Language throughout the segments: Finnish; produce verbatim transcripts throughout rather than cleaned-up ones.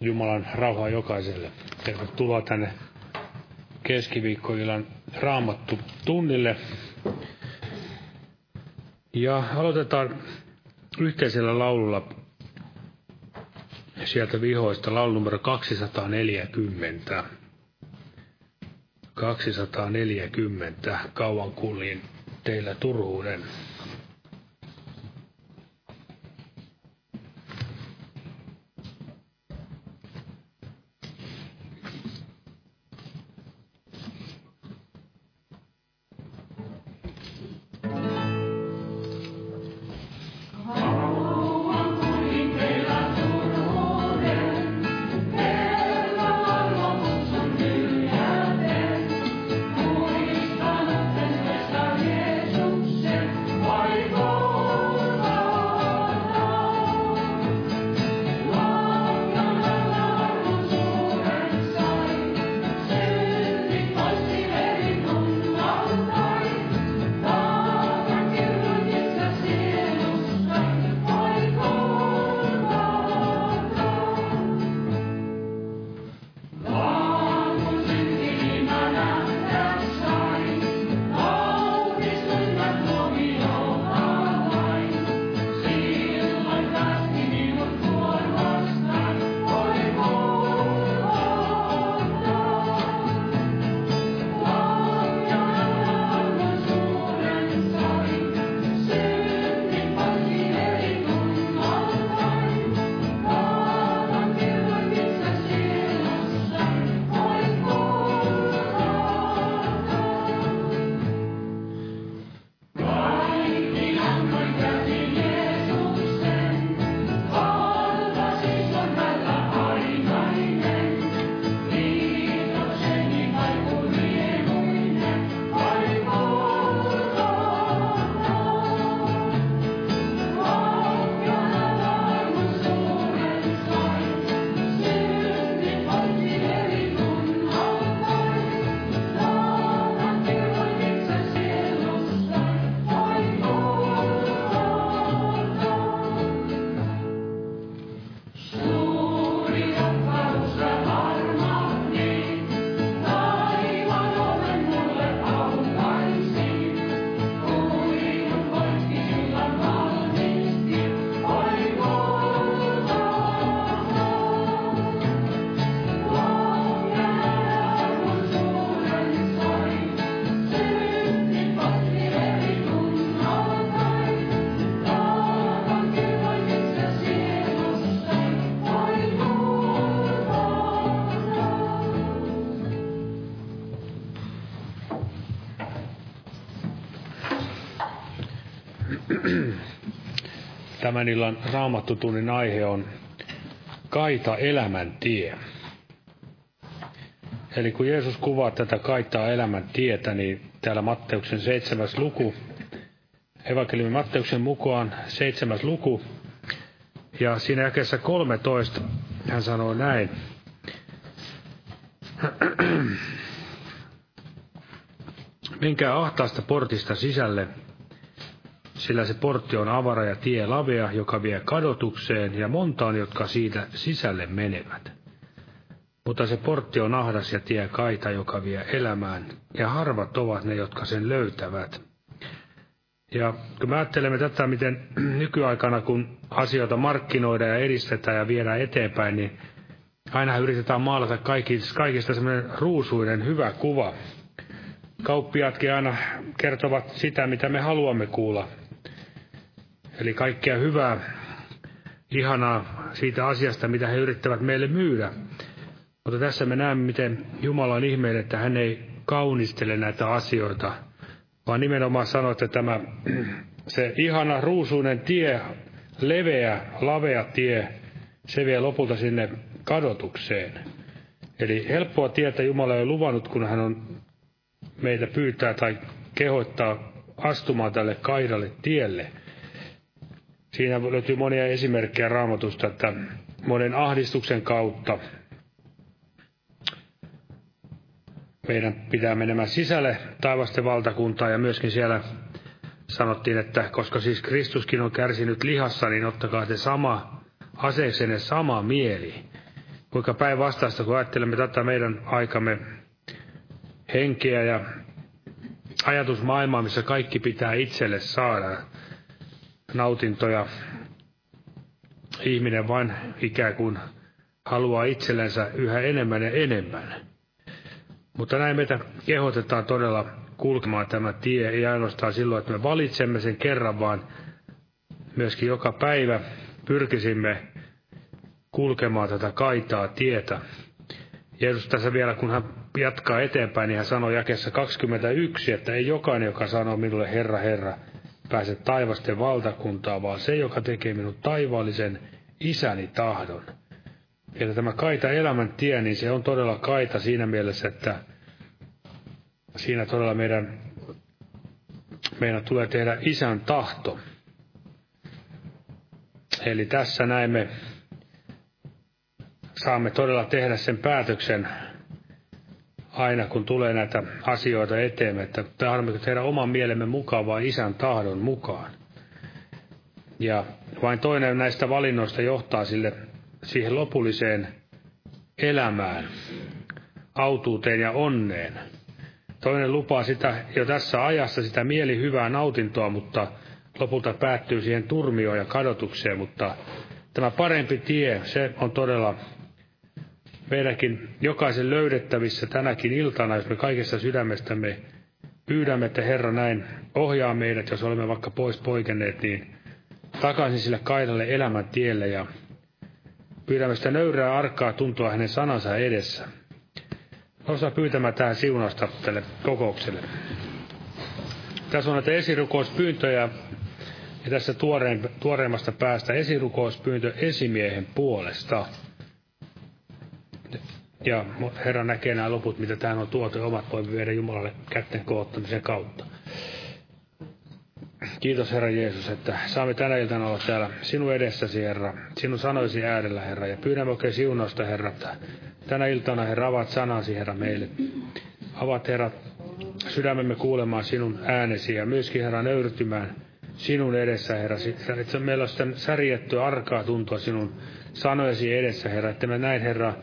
Jumalan rauhaa jokaiselle. Tervetuloa tänne keskiviikkoillan Raamattu tunnille. Ja aloitetaan yhteisellä laululla sieltä vihoista, laulu numero kaksisataaneljäkymmentä. kaksisataaneljäkymmentä, kauan kuljin teillä turhuuden. Tämän illan Raamattutunnin aihe on kaita elämän tie. Eli kun Jeesus kuvaa tätä kaitaa elämän tietä, niin täällä Matteuksen seitsemäs luku, evankeliumi Matteuksen mukaan seitsemäs luku, ja siinä jakeessa kolmetoista hän sanoo näin. Menkää ahtaasta portista sisälle. Sillä se portti on avara ja tie lavea, joka vie kadotukseen, ja monta on, jotka siitä sisälle menevät. Mutta se portti on ahdas ja tie kaita, joka vie elämään, ja harvat ovat ne, jotka sen löytävät. Ja kun me ajattelemme tätä, miten nykyaikana, kun asioita markkinoidaan ja edistetään ja viedään eteenpäin, niin aina yritetään maalata kaikista semmoinen ruusuinen hyvä kuva. Kauppiaatkin aina kertovat sitä, mitä me haluamme kuulla. Eli kaikkea hyvää, ihanaa siitä asiasta, mitä he yrittävät meille myydä. Mutta tässä me näemme, miten Jumala on ihmeellinen, että hän ei kaunistele näitä asioita, vaan nimenomaan sanoo, että tämä se ihana ruusuinen tie, leveä, lavea tie, se vie lopulta sinne kadotukseen. Eli helppoa tietä Jumala ei luvannut, kun hän on meitä pyytää tai kehottaa astumaan tälle kaidalle tielle. Siinä löytyy monia esimerkkejä Raamatusta, että monen ahdistuksen kautta meidän pitää menemään sisälle taivasten valtakuntaan, ja myöskin siellä sanottiin, että koska siis Kristuskin on kärsinyt lihassa, niin ottakaa te sama aseeksenne sama mieli. kuinka päinvastaista, kun ajattelemme tätä meidän aikamme henkeä ja ajatusmaailmaa, missä kaikki pitää itselle saada nautintoja. Ihminen vain ikään kuin haluaa itsellensä yhä enemmän ja enemmän. Mutta näin meitä kehotetaan todella kulkemaan tämä tie, ei ainoastaan silloin, että me valitsemme sen kerran, vaan myöskin joka päivä pyrkisimme kulkemaan tätä kaitaa tietä. Jeesus tässä vielä, kun hän jatkaa eteenpäin, niin hän sanoi jakeessa kaksikymmentäyksi, että ei jokainen, joka sanoo minulle Herra, Herra, pääse taivasten valtakuntaan, vaan se, joka tekee minut taivaallisen isäni tahdon. Eli tämä kaita elämän tie, niin se on todella kaita siinä mielessä, että siinä todella meidän, meidän tulee tehdä isän tahto. Eli tässä näin me saamme todella tehdä sen päätöksen aina, kun tulee näitä asioita eteemme, että tahdommeko tehdä oman mielemme mukaan vai isän tahdon mukaan. Ja vain toinen näistä valinnoista johtaa sille siihen lopulliseen elämään, autuuteen ja onneen. Toinen lupaa sitä jo tässä ajassa, sitä mielihyvää nautintoa, mutta lopulta päättyy siihen turmioon ja kadotukseen, mutta tämä parempi tie, se on todella meidänkin jokaisen löydettävissä tänäkin iltana, jos me kaikessa sydämestämme pyydämme, että Herra näin ohjaa meidät, jos olemme vaikka pois poikenneet, niin takaisin sille kaidalle elämän tielle ja pyydämme sitä nöyrää arkaa tuntua hänen sanansa edessä. Osaa pyytämään tähän siunausta tälle kokoukselle. Tässä on näitä esirukouspyyntöjä. Ja tässä tuoreimmasta päästä esirukouspyyntö esimiehen puolesta. Ja Herra näkee nämä loput, mitä tähän on tuotu, ja omat voi viedä Jumalalle kätten koottamisen kautta. Kiitos Herra Jeesus, että saamme tänä iltana olla täällä sinun edessäsi, Herra. Sinun sanoisi äärellä, Herra. Ja pyydämme oikein siunausta, Herra. Tänä iltana, Herra, avaat sanasi, Herra, meille. Avaat, Herra, sydämemme kuulemaan sinun äänesi ja myöskin, Herra, nöyrtymään sinun edessä, Herra. Että meillä on sitä särjettyä arkaa tuntua sinun sanojasi edessä, Herra. Että me näin, Herra,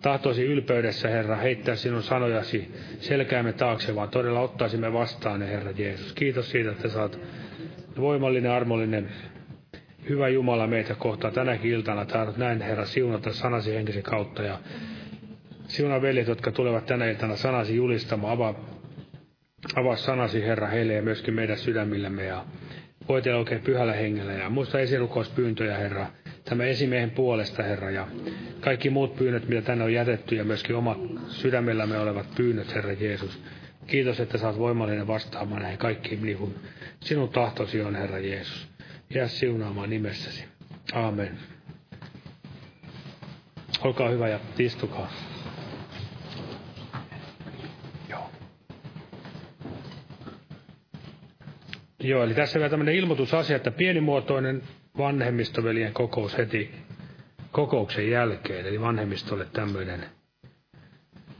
tahtoisi ylpeydessä, Herra, heittää sinun sanojasi selkäämme taakse, vaan todella ottaisimme vastaan ne, Herra Jeesus. Kiitos siitä, että saat voimallinen, armollinen, hyvä Jumala meitä kohtaa tänäkin iltana. Tahdot näin, Herra, siunata sanasi henkesi kautta. Ja siunaa veljet, jotka tulevat tänä iltana sanasi julistamaan. Avaa, avaa sanasi, Herra, heille ja myöskin meidän sydämillämme ja voitella oikein pyhällä hengellä ja muista esirukouspyyntöjä, Herra, tämä esimiehen puolesta, Herra, ja kaikki muut pyynnöt, mitä tänne on jätetty, ja myöskin omat sydämellämme olevat pyynnöt, Herra Jeesus. Kiitos, että saat voimallinen vastaamaan näihin kaikkiin, niin kuin sinun tahtosi on, Herra Jeesus. Jää siunaamaan nimessäsi. Aamen. Olkaa hyvä ja istukaa. Joo, eli tässä vielä tämmöinen ilmoitusasia, että pienimuotoinen vanhemmistoveljen kokous heti kokouksen jälkeen, eli vanhemmistolle tämmöinen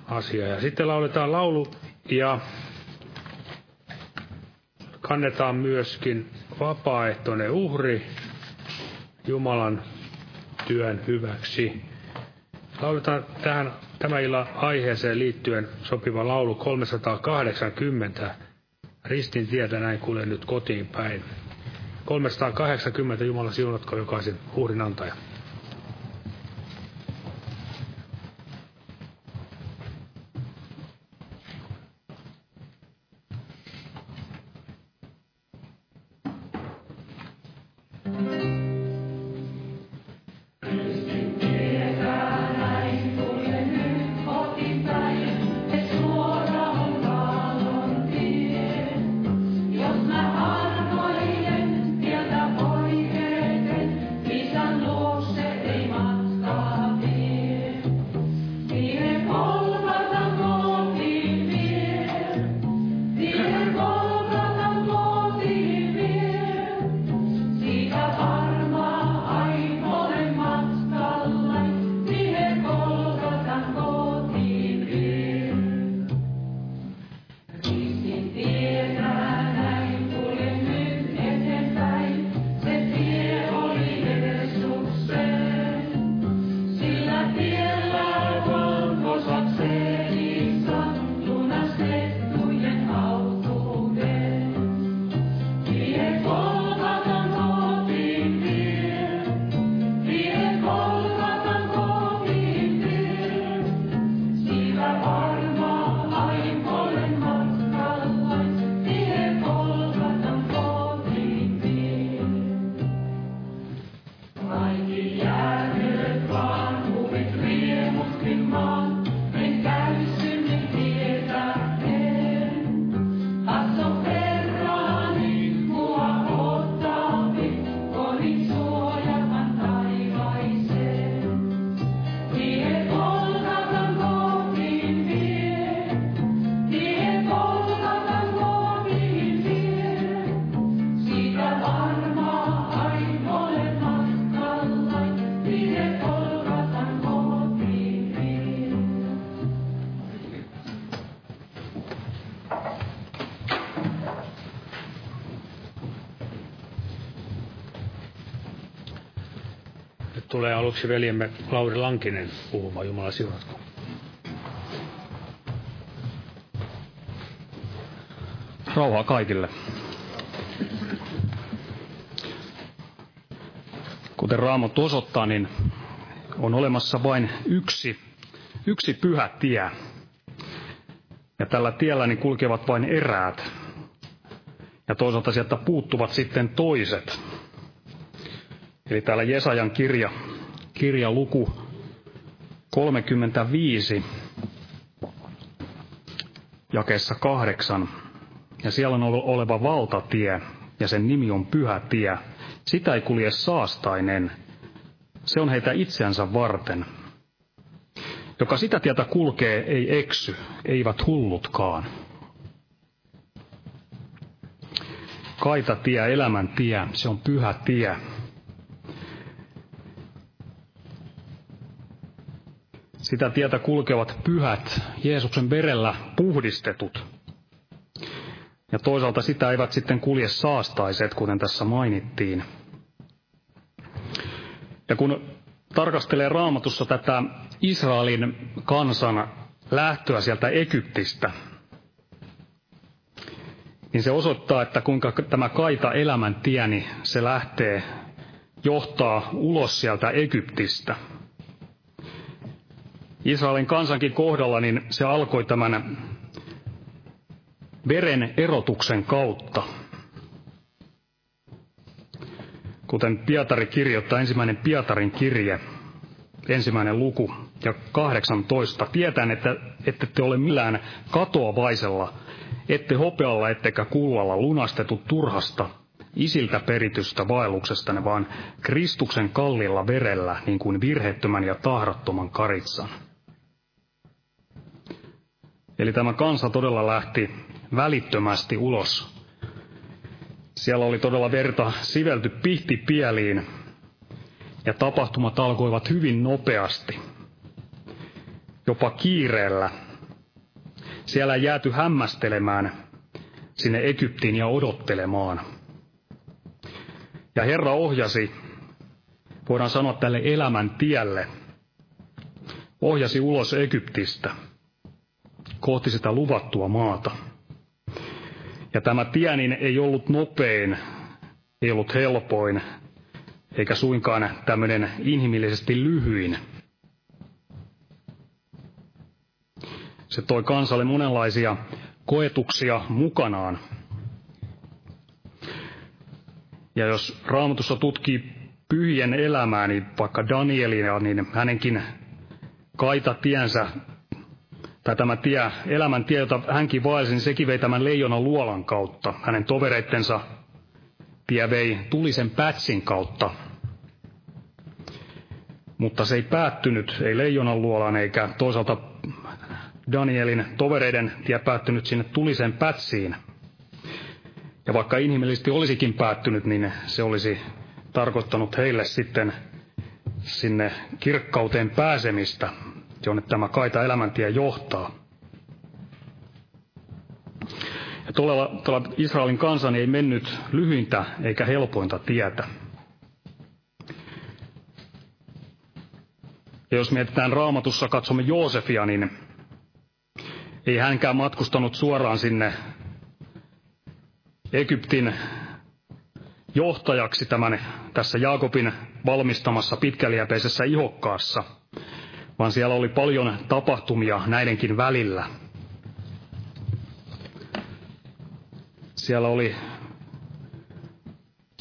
asia. Ja sitten lauletaan laulu ja kannetaan myöskin vapaaehtoinen uhri Jumalan työn hyväksi. Lauletaan tähän tämän illan aiheeseen liittyen sopiva laulu kolmesataakahdeksankymmentä. Ristin tietä näin kuljen nyt kotiin päin. kolmesataakahdeksankymmentä, Jumala siunatko jokaisen uhrin antaja. Los Tulee aluksi veljemme Lauri Lankinen puhumaan. Jumala siunatko. Rauhaa kaikille. Kuten Raamattu osoittaa, niin on olemassa vain yksi, yksi pyhä tie. Ja tällä tiellä niin kulkevat vain eräät. Ja toisaalta sieltä puuttuvat sitten toiset. Eli täällä Jesajan kirja, kirja luku kolmekymmentäviisi, jakeessa kahdeksan. Ja siellä on oleva valtatie, ja sen nimi on pyhä tie. Sitä ei kulje saastainen, se on heitä itseänsä varten. Joka sitä tietä kulkee, ei eksy, eivät hullutkaan. Kaitatie, elämän tie, se on pyhä tie. Sitä tietä kulkevat pyhät, Jeesuksen verellä puhdistetut. Ja toisaalta sitä eivät sitten kulje saastaiset, kuten tässä mainittiin. Ja kun tarkastelee Raamatussa tätä Israelin kansan lähtöä sieltä Egyptistä, niin se osoittaa, että kuinka tämä kaita elämän tieni, niin se lähtee johtaa ulos sieltä Egyptistä. Israelin kansankin kohdalla niin se alkoi tämän veren erotuksen kautta. Kuten Pietari kirjoittaa, ensimmäinen Pietarin kirje, ensimmäinen luku ja kahdeksantoista. Tietään, että ette te ole millään katoavaisella, ette hopealla ettekä kullalla lunastettu turhasta isiltä peritystä vaelluksestanne, vaan Kristuksen kalliilla verellä, niin kuin virheettömän ja tahrattoman karitsan. Eli tämä kansa todella lähti välittömästi ulos. Siellä oli todella verta sivelty pihtipieliin, ja tapahtumat alkoivat hyvin nopeasti, jopa kiireellä. Siellä ei jääty hämmästelemään sinne Egyptiin ja odottelemaan. Ja Herra ohjasi, voidaan sanoa tälle elämän tielle, ohjasi ulos Egyptistä kohti sitä luvattua maata. Ja tämä tie niin ei ollut nopein, ei ollut helpoin, eikä suinkaan tämmöinen inhimillisesti lyhyin. Se toi kansalle monenlaisia koetuksia mukanaan. Ja jos Raamatussa tutkii pyhien elämää, niin vaikka Danielia, niin hänenkin kaita tiensä, tai tämä tie, elämän tie, jota hänkin vaelsi, niin sekin vei tämän leijonan luolan kautta. Hänen tovereittensa tie vei tulisen pätsin kautta. Mutta se ei päättynyt, ei leijonan luolaan, eikä toisaalta Danielin tovereiden tie päättynyt sinne tulisen pätsiin. Ja vaikka inhimillisesti olisikin päättynyt, niin se olisi tarkoittanut heille sitten sinne kirkkauteen pääsemistä, jonne tämä kaita elämäntie johtaa. Ja todella, todella Israelin kansa ei mennyt lyhyintä eikä helpointa tietä. Ja jos mietitään Raamatussa, katsomme Joosefia, niin ei hänkään matkustanut suoraan sinne Egyptin johtajaksi tämän, tässä Jaakobin valmistamassa pitkäliäpeisessä ihokkaassa, vaan siellä oli paljon tapahtumia näidenkin välillä. Siellä oli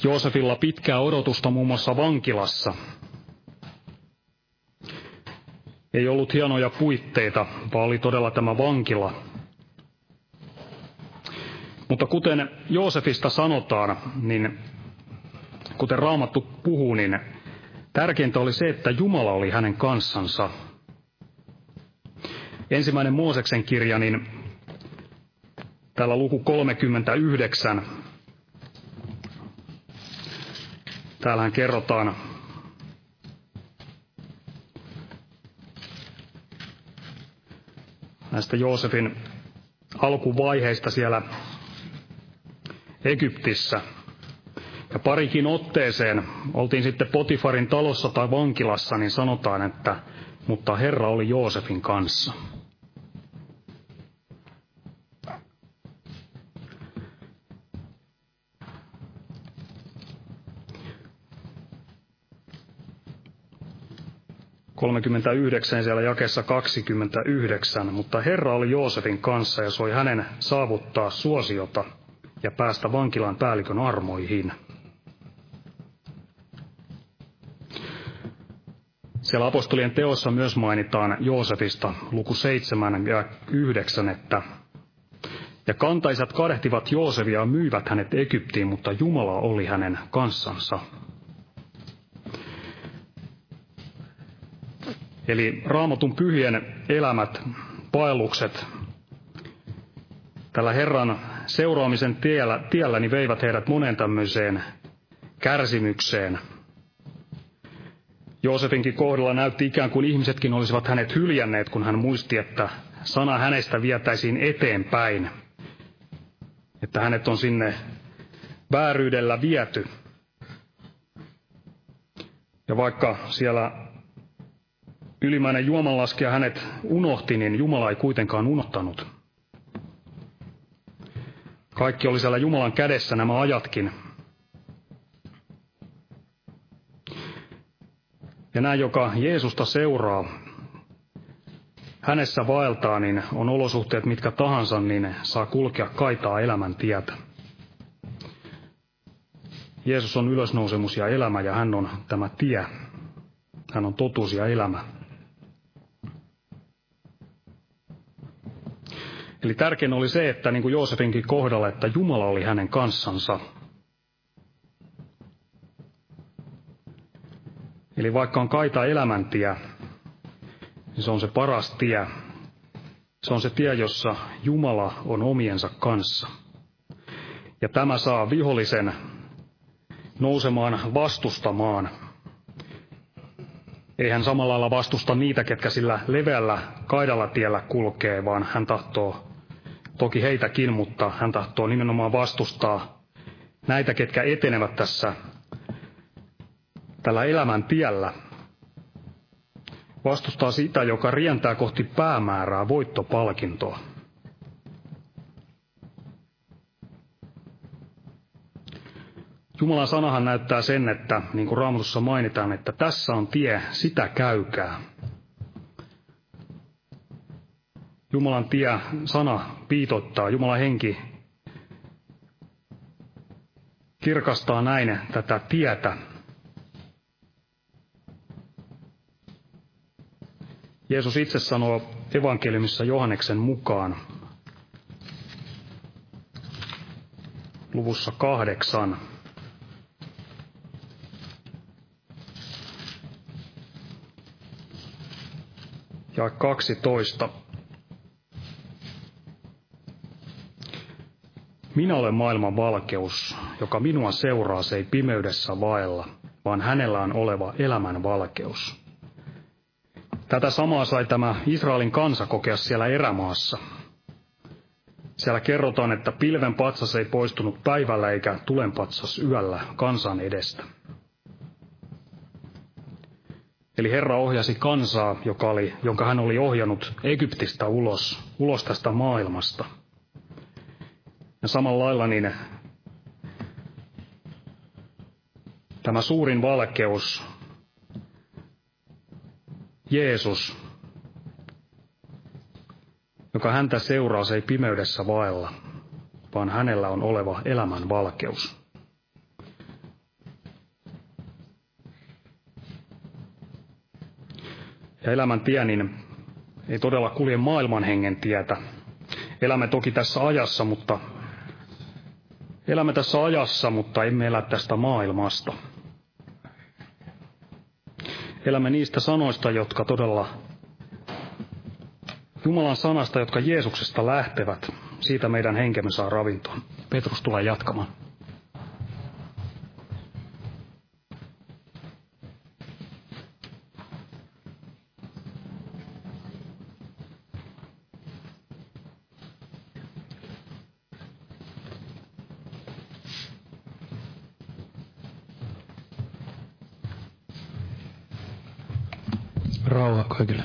Joosefilla pitkää odotusta muun muassa vankilassa, ei ollut hienoja puitteita, vaan oli todella tämä vankila. Mutta kuten Joosefista sanotaan, niin kuten Raamattu puhuu, niin tärkeintä oli se, että Jumala oli hänen kanssansa. Ensimmäinen Mooseksen kirja, niin täällä luku kolmekymmentäyhdeksän. Täällähän kerrotaan. Näistä Joosefin alkuvaiheista siellä Egyptissä. Ja parikin otteeseen, oltiin sitten Potifarin talossa tai vankilassa, niin sanotaan, että mutta Herra oli Joosefin kanssa. kolmekymmentäyhdeksän siellä jakeessa kaksikymmentäyhdeksän, mutta Herra oli Joosefin kanssa ja soi hänen saavuttaa suosiota ja päästä vankilan päällikön armoihin. Siellä apostolien teossa myös mainitaan Joosefista luku seitsemän ja yhdeksän, että ja kantaisat kadehtivat Joosefia ja myivät hänet Egyptiin, mutta Jumala oli hänen kanssansa. Eli Raamatun pyhien elämät, vaellukset tällä Herran seuraamisen tiellä, tiellä niin veivät heidät monen tämmöiseen kärsimykseen. Joosefinkin kohdalla näytti ikään kuin ihmisetkin olisivat hänet hyljänneet, kun hän muisti, että sana hänestä vietäisiin eteenpäin. Että hänet on sinne vääryydellä viety. Ja vaikka siellä ylimäinen juomanlaskija hänet unohti, niin Jumala ei kuitenkaan unohtanut. Kaikki oli siellä Jumalan kädessä nämä ajatkin. Ja nämä, joka Jeesusta seuraa, hänessä vaeltaa, niin on olosuhteet mitkä tahansa, niin saa kulkea kaitaa elämän tietä. Jeesus on ylösnousemus ja elämä, ja hän on tämä tie. Hän on totuus ja elämä. Eli tärkein oli se, että niin kuin Joosefinkin kohdalla, että Jumala oli hänen kanssansa. Eli vaikka on kaita elämäntie, niin se on se paras tie. Se on se tie, jossa Jumala on omiensa kanssa. Ja tämä saa vihollisen nousemaan vastustamaan. Ei hän samalla lailla vastusta niitä, ketkä sillä leveällä kaidalla tiellä kulkee, vaan hän tahtoo, toki heitäkin, mutta hän tahtoo nimenomaan vastustaa näitä, ketkä etenevät tässä tällä elämän tiellä. Vastustaa sitä, joka rientää kohti päämäärää, voittopalkintoa. Jumalan sanahan näyttää sen, että niin kuin Raamatussa mainitaan, että tässä on tie, sitä käykää. Jumalan tie, sana viitoittaa, Jumalan henki kirkastaa näin tätä tietä. Jeesus itse sanoo evankeliumissa Johanneksen mukaan, luvussa kahdeksan. Ja kaksitoista. Minä olen maailman valkeus, joka minua seuraa, se ei pimeydessä vaella, vaan hänellä on oleva elämän valkeus. Tätä samaa sai tämä Israelin kansa kokea siellä erämaassa. Siellä kerrotaan, että pilven patsas ei poistunut päivällä eikä tulen patsas yöllä kansan edestä. Eli Herra ohjasi kansaa, joka oli, jonka hän oli ohjannut Egyptistä ulos, ulos tästä maailmasta. Ja samalla lailla niin tämä suurin valkeus, Jeesus, joka häntä seuraa, se ei pimeydessä vaella, vaan hänellä on oleva elämän valkeus. ja elämän tie niin ei todella kulje maailman hengen tietä. Elämme toki tässä ajassa, mutta elämme tässä ajassa, mutta emme elä tästä maailmasta. Elämme niistä sanoista, jotka todella, Jumalan sanasta, jotka Jeesuksesta lähtevät. Siitä meidän henkemme saa ravintoon. Petrus tulee jatkamaan. Rauha kaikille.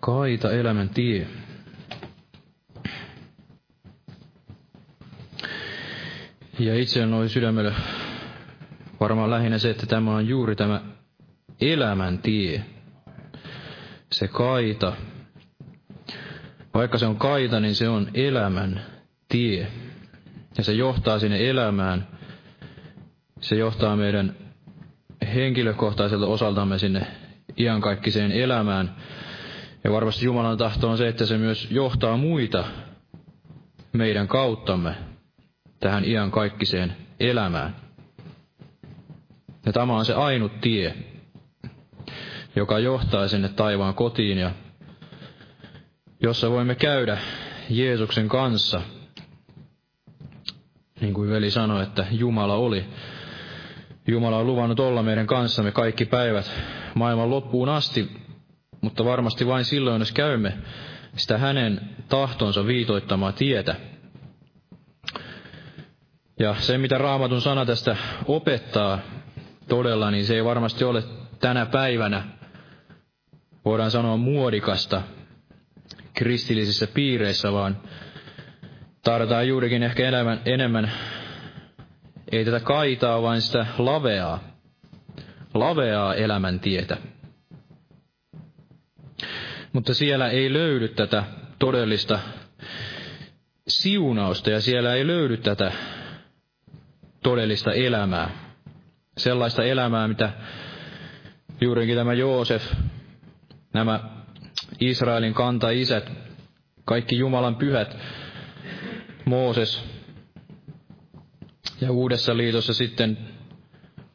Kaita elämän tie. Ja itselleni oli sydämellä varmaan lähinnä se, että tämä on juuri tämä elämän tie. Se kaita. Vaikka se on kaita, niin se on elämän tie. Ja se johtaa sinne elämään. Se johtaa meidän henkilökohtaiselta osaltamme sinne iankaikkiseen elämään. Ja varmasti Jumalan tahto on se, että se myös johtaa muita meidän kauttamme tähän iankaikkiseen elämään. Ja tämä on se ainut tie, joka johtaa sinne taivaan kotiin ja jossa voimme käydä Jeesuksen kanssa. Niin kuin veli sanoi, että Jumala oli. Jumala on luvannut olla meidän kanssamme kaikki päivät maailman loppuun asti, mutta varmasti vain silloin, jos käymme sitä hänen tahtonsa viitoittamaa tietä. Ja se, mitä Raamatun sana tästä opettaa todella, niin se ei varmasti ole tänä päivänä, voidaan sanoa, muodikasta kristillisissä piireissä, vaan tarvitaan juurikin ehkä enemmän, enemmän ei tätä kaitaa, vaan sitä laveaa, laveaa elämäntietä. Mutta siellä ei löydy tätä todellista siunausta ja siellä ei löydy tätä todellista elämää. Sellaista elämää, mitä juurikin tämä Joosef, nämä Israelin kantaisät, kaikki Jumalan pyhät, Mooses ja Uudessa liitossa sitten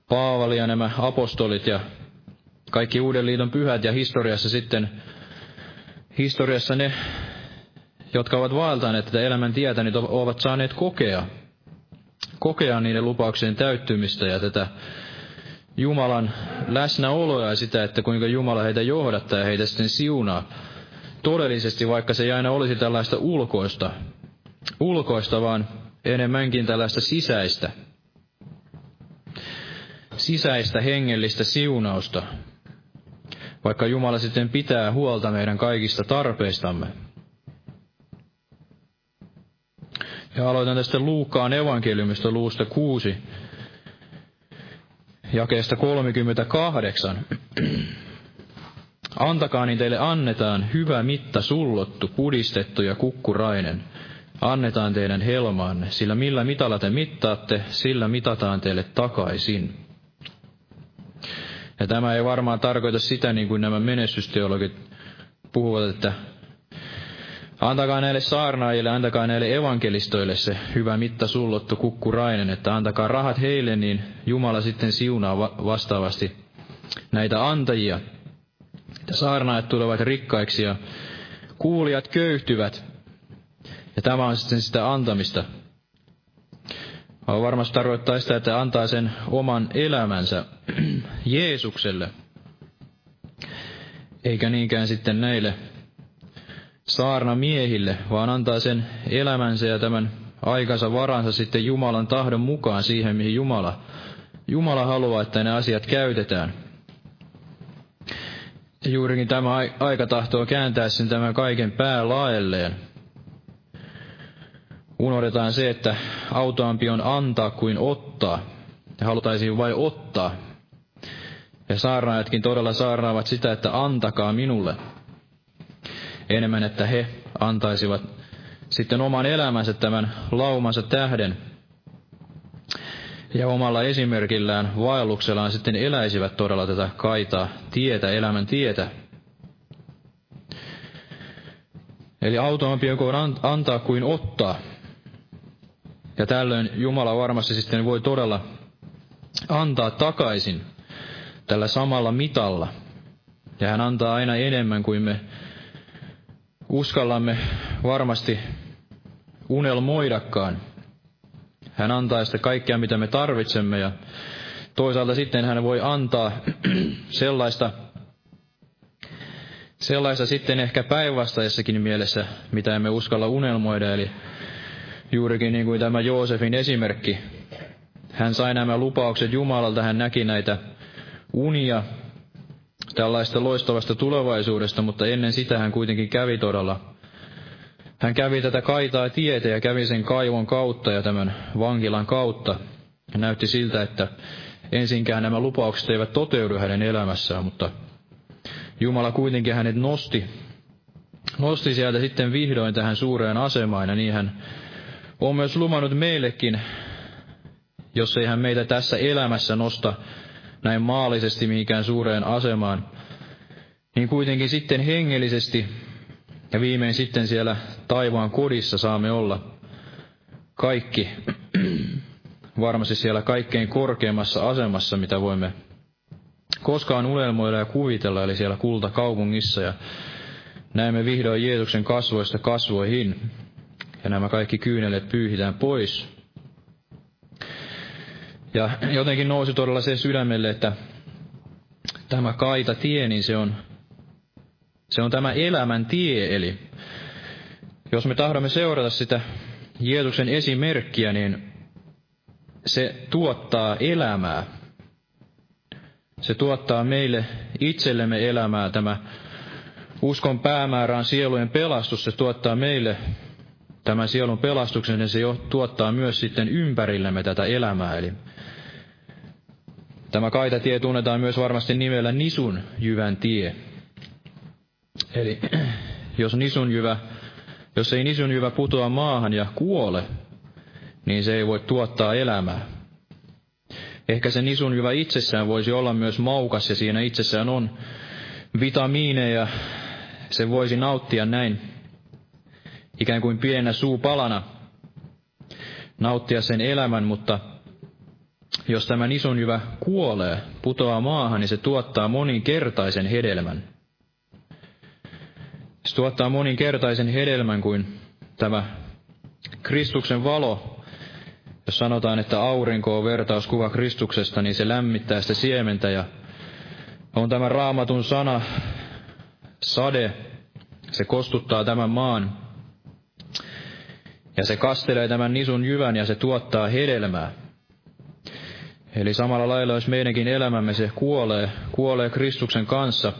Paavali ja nämä apostolit ja kaikki Uuden liiton pyhät ja historiassa sitten Historiassa ne, jotka ovat vaeltaneet tätä elämän tietä, niin ovat saaneet kokea, kokea niiden lupauksien täyttymistä ja tätä Jumalan läsnäoloa ja sitä, että kuinka Jumala heitä johdattaa ja heitä sitten siunaa. Todellisesti, vaikka se ei aina olisi tällaista ulkoista, ulkoista vaan enemmänkin tällaista sisäistä, sisäistä hengellistä siunausta. Vaikka Jumala sitten pitää huolta meidän kaikista tarpeistamme. Ja aloitan tästä Luukkaan evankeliumista luvusta kuusi, jakeesta kolmekymmentäkahdeksan. Antakaa, niin teille annetaan, hyvä mitta sullottu, pudistettu ja kukkurainen. Annetaan teidän helmaanne, sillä millä mitalla te mittaatte, sillä mitataan teille takaisin. Ja tämä ei varmaan tarkoita sitä, niin kuin nämä menestysteologit puhuvat, että antakaa näille saarnaajille, antakaa näille evankelistoille se hyvä mitta sullottu kukkurainen, että antakaa rahat heille, niin Jumala sitten siunaa vastaavasti näitä antajia. Että saarnaajat tulevat rikkaiksi ja kuulijat köyhtyvät. Ja tämä on sitten sitä antamista. Varmasti tarkoittaa sitä, että antaa sen oman elämänsä Jeesukselle, eikä niinkään sitten näille saarnamiehille, vaan antaa sen elämänsä ja tämän aikansa varansa sitten Jumalan tahdon mukaan siihen, mihin Jumala, Jumala haluaa, että ne asiat käytetään. Ja juurikin tämä aika tahtoo kääntää sen tämän kaiken päälaelleen. Unohdetaan se, että autaampi on antaa kuin ottaa, ja halutaisiin vain ottaa. Ja saarnaajatkin todella saarnaavat sitä, että antakaa minulle. Enemmän, että he antaisivat sitten oman elämänsä tämän laumansa tähden. ja omalla esimerkillään vaelluksellaan sitten eläisivät todella tätä kaitaa tietä, elämän tietä. Eli autoampi on antaa kuin ottaa. Ja tällöin Jumala varmasti sitten voi todella antaa takaisin tällä samalla mitalla. Ja hän antaa aina enemmän kuin me uskallamme varmasti unelmoidakaan. Hän antaa sitä kaikkea, mitä me tarvitsemme, ja toisaalta sitten hän voi antaa sellaista, sellaista sitten ehkä päinvastaisessakin mielessä, mitä emme uskalla unelmoida. Eli juurikin niin kuin tämä Joosefin esimerkki. Hän sai nämä lupaukset Jumalalta, hän näki näitä unia tällaista loistavasta tulevaisuudesta, mutta ennen sitä hän kuitenkin kävi todella. Hän kävi tätä kaitaa tietä ja kävi sen kaivon kautta ja tämän vankilan kautta. Hän näytti siltä, että ensinkään nämä lupaukset eivät toteudu hänen elämässään, mutta Jumala kuitenkin hänet nosti, nosti sieltä sitten vihdoin tähän suureen asemaan, ja niin hän on myös luvannut meillekin, jos ei hän meitä tässä elämässä nosta näin maallisesti mihinkään suureen asemaan, niin kuitenkin sitten hengellisesti ja viimein sitten siellä taivaan kodissa saamme olla kaikki, varmasti siellä kaikkein korkeimmassa asemassa, mitä voimme koskaan unelmoida ja kuvitella, eli siellä kultakaupungissa, ja näemme vihdoin Jeesuksen kasvoista kasvoihin, ja nämä kaikki kyynelet pyyhitään pois. Ja jotenkin nousi todella se sydämelle, että tämä kaita tie, niin se on, se on tämä elämän tie, eli jos me tahdomme seurata sitä Jeesuksen esimerkkiä, niin se tuottaa elämää. Se tuottaa meille itsellemme elämää, tämä uskon päämäärä on sielujen pelastus, se tuottaa meille tämän sielun pelastuksen, ja se tuottaa myös sitten ympärillemme tätä elämää, eli tämä kaitatie tunnetaan myös varmasti nimellä nisun jyvän tie. Eli jos, nisunjyvä, jos ei nisunjyvä putoa maahan ja kuole, niin se ei voi tuottaa elämää. Ehkä se nisunjyvä itsessään voisi olla myös maukas, ja siinä itsessään on vitamiineja. Se voisi nauttia näin ikään kuin pienenä suupalana, nauttia sen elämän, mutta jos tämä nisunjyvä kuolee, putoaa maahan, niin se tuottaa moninkertaisen hedelmän. Se tuottaa moninkertaisen hedelmän kuin tämä Kristuksen valo. Jos sanotaan, että aurinko on vertauskuva Kristuksesta, niin se lämmittää sitä siementä. Ja on tämä Raamatun sana, sade, se kostuttaa tämän maan. Ja se kastelee tämän nisun jyvän ja se tuottaa hedelmää. Eli samalla lailla, jos meidänkin elämämme se kuolee, kuolee Kristuksen kanssa.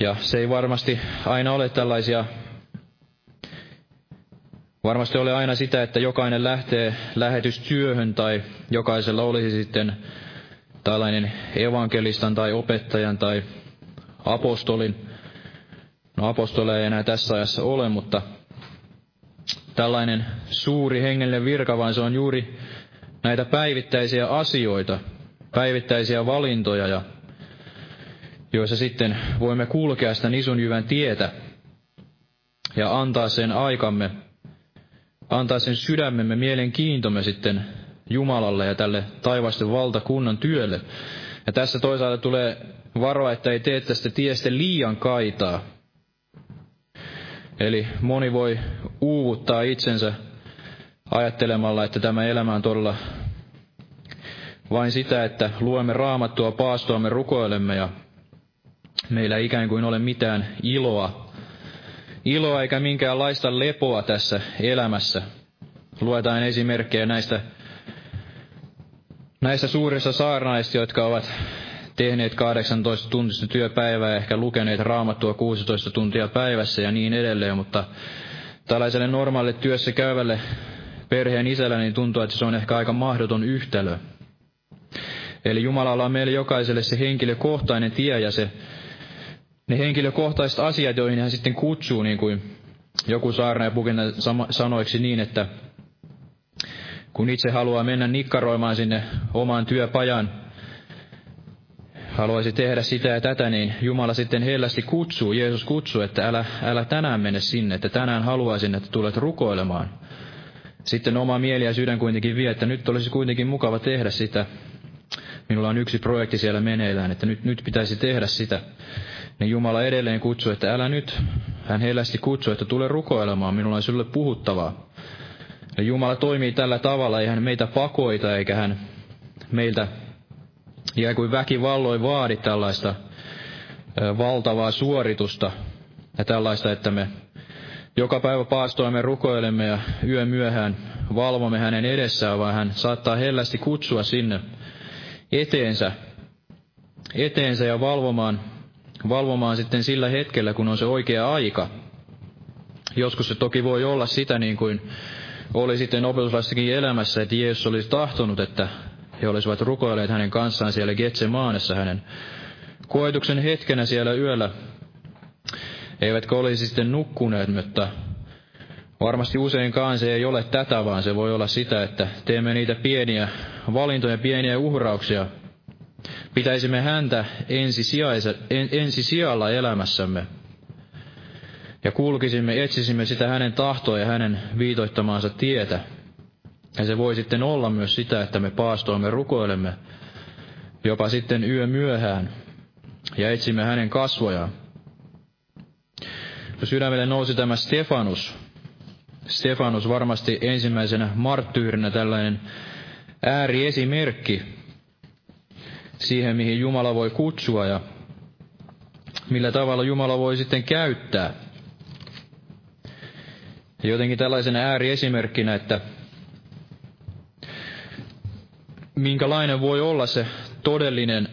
Ja se ei varmasti aina ole tällaisia, varmasti ole aina sitä, että jokainen lähtee lähetystyöhön tai jokaisella olisi sitten tällainen evankelistan tai opettajan tai apostolin. No apostoleja ei enää tässä ajassa ole, mutta tällainen suuri hengellinen virka, vaan se on juuri näitä päivittäisiä asioita, päivittäisiä valintoja ja joissa sitten voimme kulkea sitä nisunjyvän tietä ja antaa sen aikamme, antaa sen sydämemme, mielenkiintomme sitten Jumalalle ja tälle taivaisten valtakunnan työlle. Ja tässä toisaalta tulee varoa, että ei tee tästä tiestä liian kaitaa. Eli moni voi uuvuttaa itsensä ajattelemalla, että tämä elämä on todella vain sitä, että luemme Raamattua, paastoamme, rukoilemme ja meillä ei ikään kuin ole mitään iloa, iloa eikä minkäänlaista lepoa tässä elämässä. Luetaan esimerkkejä näistä, näistä suurista saarnaista, jotka ovat tehneet kahdeksantoista tuntista työpäivää ja ehkä lukeneet Raamattua kuusitoista tuntia päivässä ja niin edelleen, mutta tällaiselle normaalille työssä käyvälle perheen isällä niin tuntuu, että se on ehkä aika mahdoton yhtälö. Eli Jumalalla on meille jokaiselle se henkilökohtainen tie ja se, ne henkilökohtaiset asiat, joihin hän sitten kutsuu, niin kuin joku saarnaaja puki sanoiksi niin, että kun itse haluaa mennä nikkaroimaan sinne omaan työpajan, haluaisi tehdä sitä ja tätä, niin Jumala sitten hellästi kutsuu, Jeesus kutsuu, että älä, älä tänään mene sinne, että tänään haluaisin, että tulet rukoilemaan. Sitten oma mieli ja sydän kuitenkin vie, että nyt olisi kuitenkin mukava tehdä sitä. Minulla on yksi projekti siellä meneillään, että nyt, nyt pitäisi tehdä sitä. Niin Jumala edelleen kutsuu, että älä nyt. Hän hellästi kutsuu, että tule rukoilemaan, minulla on sinulle puhuttavaa. Ja Jumala toimii tällä tavalla, ei hän meitä pakoita, eikä hän meiltä ikään kuin väkivalloin vaadi tällaista valtavaa suoritusta ja tällaista, että me joka päivä paastoimme, rukoilemme ja yö myöhään valvomme hänen edessään, vaan hän saattaa hellästi kutsua sinne eteensä, eteensä ja valvomaan, valvomaan sitten sillä hetkellä, kun on se oikea aika. Joskus se toki voi olla sitä, niin kuin oli sitten opetuslaistenkin elämässä, että Jeesus olisi tahtonut, että he olisivat rukoilleet hänen kanssaan siellä Getsemanessa hänen koetuksen hetkenä siellä yöllä. Eivätkä olisi sitten nukkuneet, mutta varmasti useinkaan se ei ole tätä, vaan se voi olla sitä, että teemme niitä pieniä valintoja, pieniä uhrauksia. Pitäisimme häntä ensisijalla elämässämme ja kulkisimme, etsisimme sitä hänen tahtoa ja hänen viitoittamaansa tietä. Ja se voi sitten olla myös sitä, että me paastoimme, rukoilemme jopa sitten yö myöhään ja etsimme hänen kasvojaan. Sydämelle nousi tämä Stefanus. Stefanus varmasti ensimmäisenä marttyyrinä tällainen ääriesimerkki siihen, mihin Jumala voi kutsua ja millä tavalla Jumala voi sitten käyttää. Jotenkin tällaisena ääriesimerkkinä, että minkälainen voi olla se todellinen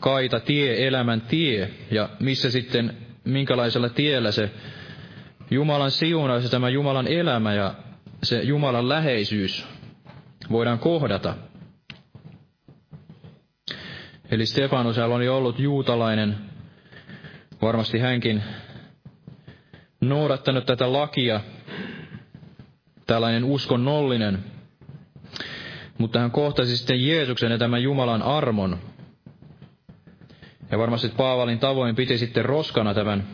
kaita tie, elämän tie ja missä sitten minkälaisella tiellä se Jumalan siunaus ja tämä Jumalan elämä ja se Jumalan läheisyys voidaan kohdata. Eli Stefanus, hän oli ollut juutalainen, varmasti hänkin noudattanut tätä lakia, tällainen uskonnollinen, mutta hän kohtasi sitten Jeesuksen ja tämän Jumalan armon. Ja varmasti Paavalin tavoin piti sitten roskana tämän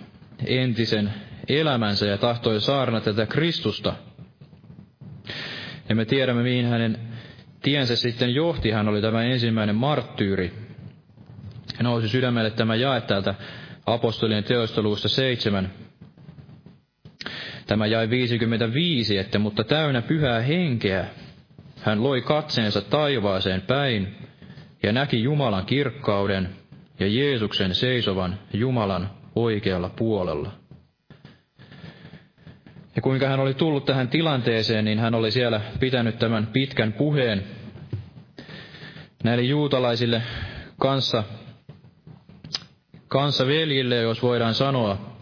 entisen elämänsä ja tahtoi saarna tätä Kristusta. Ja me tiedämme, mihin hänen tiensä sitten johti. Hän oli tämä ensimmäinen marttyyri. Ja nousi sydämelle tämä jae täältä apostolien teoista luvusta seitsemän. Tämä jae viisikymmentäviisi, että mutta täynnä pyhää henkeä hän loi katseensa taivaaseen päin ja näki Jumalan kirkkauden ja Jeesuksen seisovan Jumalan oikealla puolella. Ja kuinka hän oli tullut tähän tilanteeseen, niin hän oli siellä pitänyt tämän pitkän puheen näille juutalaisille kanssa, kanssaveljille, jos voidaan sanoa.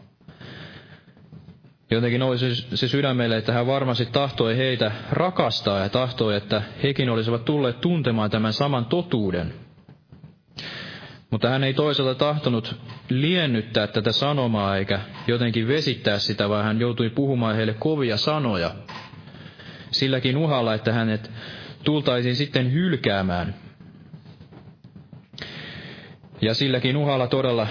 Jotenkin nousi se sydämelle, että hän varmasti tahtoi heitä rakastaa ja tahtoi, että hekin olisivat tulleet tuntemaan tämän saman totuuden. Mutta hän ei toisaalta tahtonut liennyttää tätä sanomaa eikä jotenkin vesittää sitä, vaan hän joutui puhumaan heille kovia sanoja. Silläkin uhalla, että hänet tultaisiin sitten hylkäämään. Ja silläkin uhalla todella,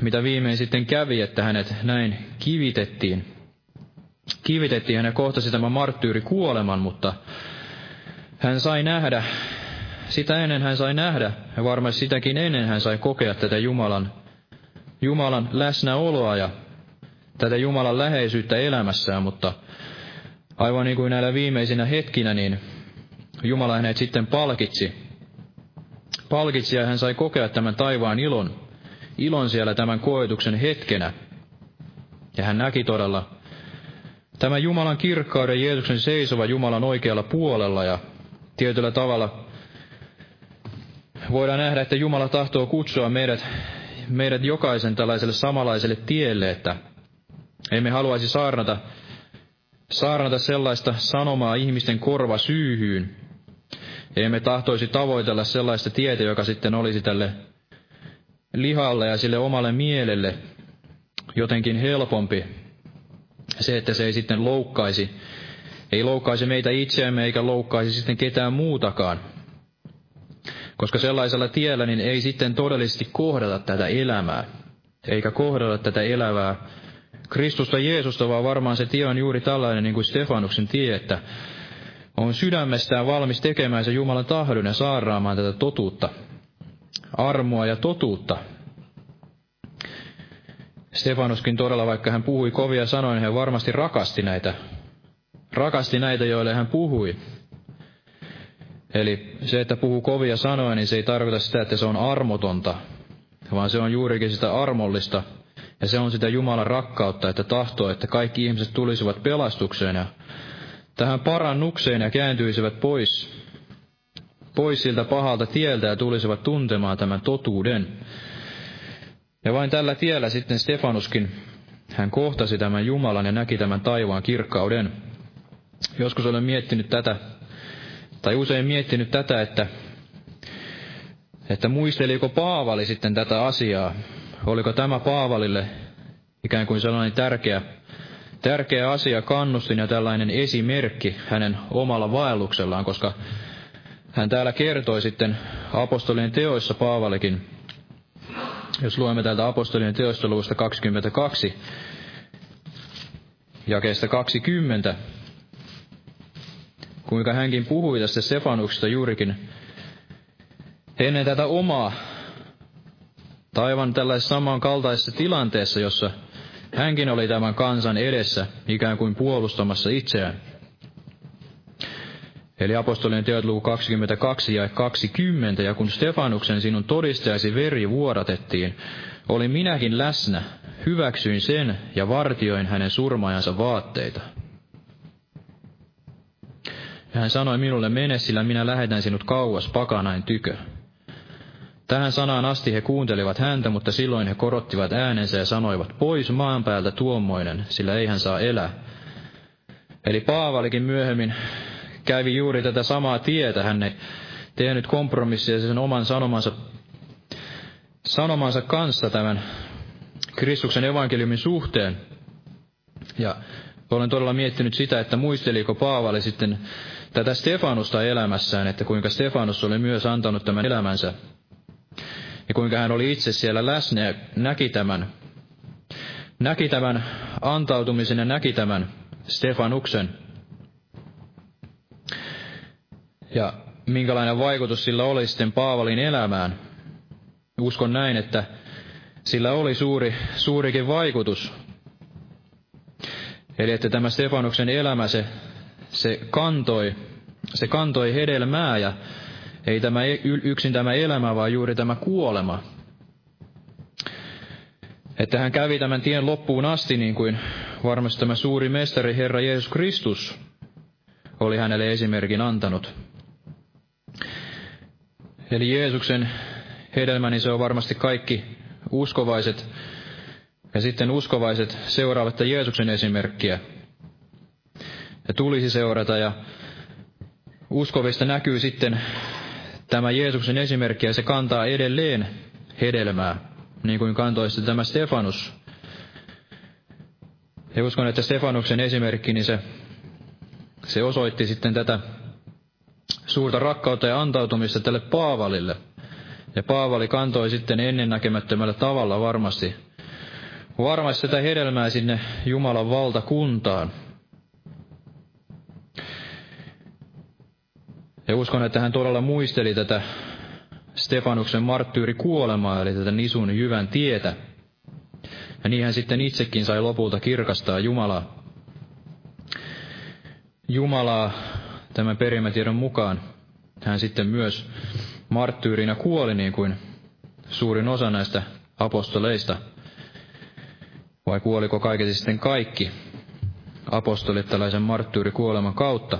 mitä viimein sitten kävi, että hänet näin kivitettiin. Kivitettiin, hän kohtasi tämän marttyyri kuoleman, mutta hän sai nähdä. Sitä ennen hän sai nähdä, ja varmasti sitäkin ennen hän sai kokea tätä Jumalan, Jumalan läsnäoloa ja tätä Jumalan läheisyyttä elämässään, mutta aivan niin kuin näillä viimeisinä hetkinä, niin Jumala hänet sitten palkitsi. Palkitsi ja hän sai kokea tämän taivaan ilon, ilon siellä tämän koetuksen hetkenä. Ja hän näki todella tämän Jumalan kirkkauden, Jeesuksen seisova Jumalan oikealla puolella ja tietyllä tavalla voidaan nähdä, että Jumala tahtoo kutsua meidät, meidät jokaisen tällaiselle samanlaiselle tielle, että emme haluaisi saarnata, saarnata sellaista sanomaa ihmisten korvasyyhyyn. Emme tahtoisi tavoitella sellaista tietä, joka sitten olisi tälle lihalle ja sille omalle mielelle jotenkin helpompi. Se, että se ei sitten loukkaisi ei loukkaisi meitä itseämme eikä loukkaisi sitten ketään muutakaan. Koska sellaisella tiellä niin ei sitten todellisesti kohdata tätä elämää, eikä kohdata tätä elävää Kristusta Jeesusta, vaan varmaan se tie on juuri tällainen niin kuin Stefanuksen tie, että on sydämestään valmis tekemään se Jumalan tahdon ja saarnaamaan tätä totuutta, armoa ja totuutta. Stefanuskin todella, vaikka hän puhui kovia sanoja, hän varmasti rakasti näitä, rakasti näitä, joille hän puhui. Eli se, että puhuu kovia sanoja, niin se ei tarkoita sitä, että se on armotonta, vaan se on juurikin sitä armollista. Ja se on sitä Jumalan rakkautta, että tahtoo, että kaikki ihmiset tulisivat pelastukseen ja tähän parannukseen ja kääntyisivät pois, pois siltä pahalta tieltä ja tulisivat tuntemaan tämän totuuden. Ja vain tällä tiellä sitten Stefanuskin, hän kohtasi tämän Jumalan ja näki tämän taivaan kirkkauden. Joskus olen miettinyt tätä, tai usein miettinyt tätä, että, että muisteliko Paavali sitten tätä asiaa. Oliko tämä Paavalille ikään kuin sellainen tärkeä, tärkeä asia, kannustin ja tällainen esimerkki hänen omalla vaelluksellaan, koska hän täällä kertoi sitten apostolien teoissa Paavalikin, jos luemme täältä apostolien teoista luvusta kaksikymmentäkaksi, jakeesta kaksikymmentä, kuinka hänkin puhui tästä Stefanuksesta juurikin ennen tätä omaa, tai aivan tällaisessa samankaltaisessa tilanteessa, jossa hänkin oli tämän kansan edessä ikään kuin puolustamassa itseään. Eli apostolien teot luku kaksikymmentäkaksi ja kaksikymmentä, ja kun Stefanuksen sinun todistajasi veri vuodatettiin, olin minäkin läsnä, hyväksyin sen ja vartioin hänen surmaajansa vaatteita. Ja hän sanoi minulle, mene, sillä minä lähetän sinut kauas pakanain tykö. Tähän sanaan asti he kuuntelivat häntä, mutta silloin he korottivat äänensä ja sanoivat, pois maan päältä tuommoinen, sillä ei hän saa elää. Eli Paavalikin myöhemmin kävi juuri tätä samaa tietä. Hän ei tehnyt kompromissia sen oman sanomansa, sanomansa kanssa tämän Kristuksen evankeliumin suhteen. Ja olen todella miettinyt sitä, että muisteliko Paavali sitten tätä Stefanusta elämässään, että kuinka Stefanus oli myös antanut tämän elämänsä. Ja kuinka hän oli itse siellä läsnä ja näki tämän, näki tämän antautumisen ja näki tämän Stefanuksen. Ja minkälainen vaikutus sillä oli sitten Paavalin elämään. Uskon näin, että sillä oli suuri, suurikin vaikutus. Eli että tämä Stefanuksen elämä, se, se, kantoi, se kantoi hedelmää ja ei tämä yksin tämä elämä, vaan juuri tämä kuolema. Että hän kävi tämän tien loppuun asti, niin kuin varmasti tämä suuri mestari Herra Jeesus Kristus oli hänelle esimerkin antanut. Eli Jeesuksen hedelmä, niin se on varmasti kaikki uskovaiset, ja sitten uskovaiset seuraavat Jeesuksen esimerkkiä. Ja tulisi seurata, ja uskovista näkyy sitten tämä Jeesuksen esimerkki, ja se kantaa edelleen hedelmää, niin kuin kantoi sitten tämä Stefanus. Ja uskon, että Stefanuksen esimerkki, niin se, se osoitti sitten tätä suurta rakkautta ja antautumista tälle Paavalille. Ja Paavali kantoi sitten ennennäkemättömällä tavalla varmasti, varmasti tätä hedelmää sinne Jumalan valtakuntaan. Ja uskon, että hän todella muisteli tätä Stefanuksen marttyyrikuolemaa, eli tätä nisun jyvän tietä. Ja niin hän sitten itsekin sai lopulta kirkastaa Jumalaa, Jumalaa tämän perimätiedon mukaan. Hän sitten myös marttyyrinä kuoli, niin kuin suurin osa näistä apostoleista. Vai kuoliko kaiketi sitten kaikki apostolit tällaisen marttyyrikuoleman kautta?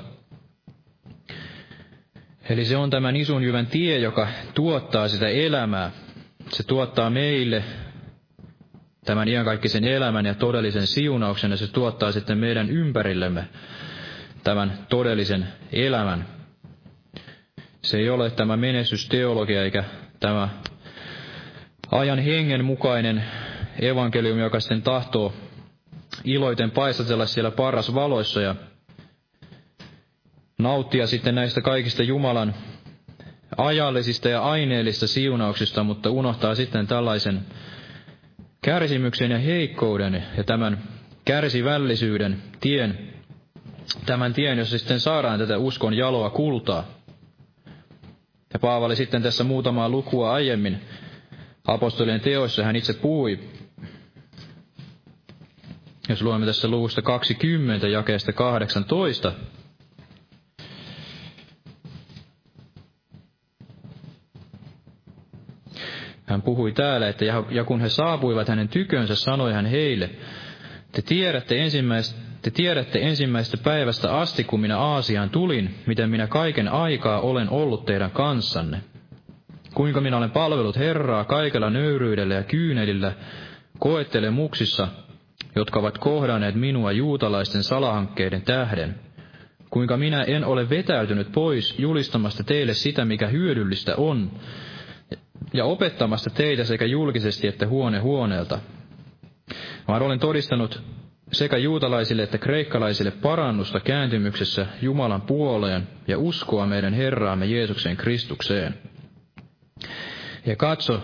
Eli se on tämä nisunjyvän tie, joka tuottaa sitä elämää. Se tuottaa meille tämän iankaikkisen elämän ja todellisen siunauksen, ja se tuottaa sitten meidän ympärillemme tämän todellisen elämän. Se ei ole tämä menestysteologia eikä tämä ajan hengen mukainen evankeliumi, joka sitten tahtoo iloiten paistatella siellä parras valoissa ja nauttia sitten näistä kaikista Jumalan ajallisista ja aineellisista siunauksista, mutta unohtaa sitten tällaisen kärsimyksen ja heikkouden ja tämän kärsivällisyyden tien, tämän tien, jossa sitten saadaan tätä uskon jaloa kultaa. Ja Paavali sitten tässä muutamaa lukua aiemmin apostolien teoissa hän itse puhui. Jos luemme tässä luvusta kaksikymmentä jakeesta kahdeksantoista. Hän puhui täällä, että ja kun he saapuivat hänen tykönsä, sanoi hän heille, te tiedätte, ensimmäistä, te tiedätte ensimmäisestä päivästä asti, kun minä Aasiaan tulin, miten minä kaiken aikaa olen ollut teidän kanssanne. Kuinka minä olen palvellut Herraa kaikella nöyryydellä ja kyynelillä, koettelemuksissa, jotka ovat kohdanneet minua juutalaisten salahankkeiden tähden. Kuinka minä en ole vetäytynyt pois julistamasta teille sitä, mikä hyödyllistä on, ja opettamasta teitä sekä julkisesti että huone huoneelta. Vaan olen todistanut sekä juutalaisille että kreikkalaisille parannusta kääntymyksessä Jumalan puoleen ja uskoa meidän Herraamme Jeesuksen Kristukseen. Ja katso,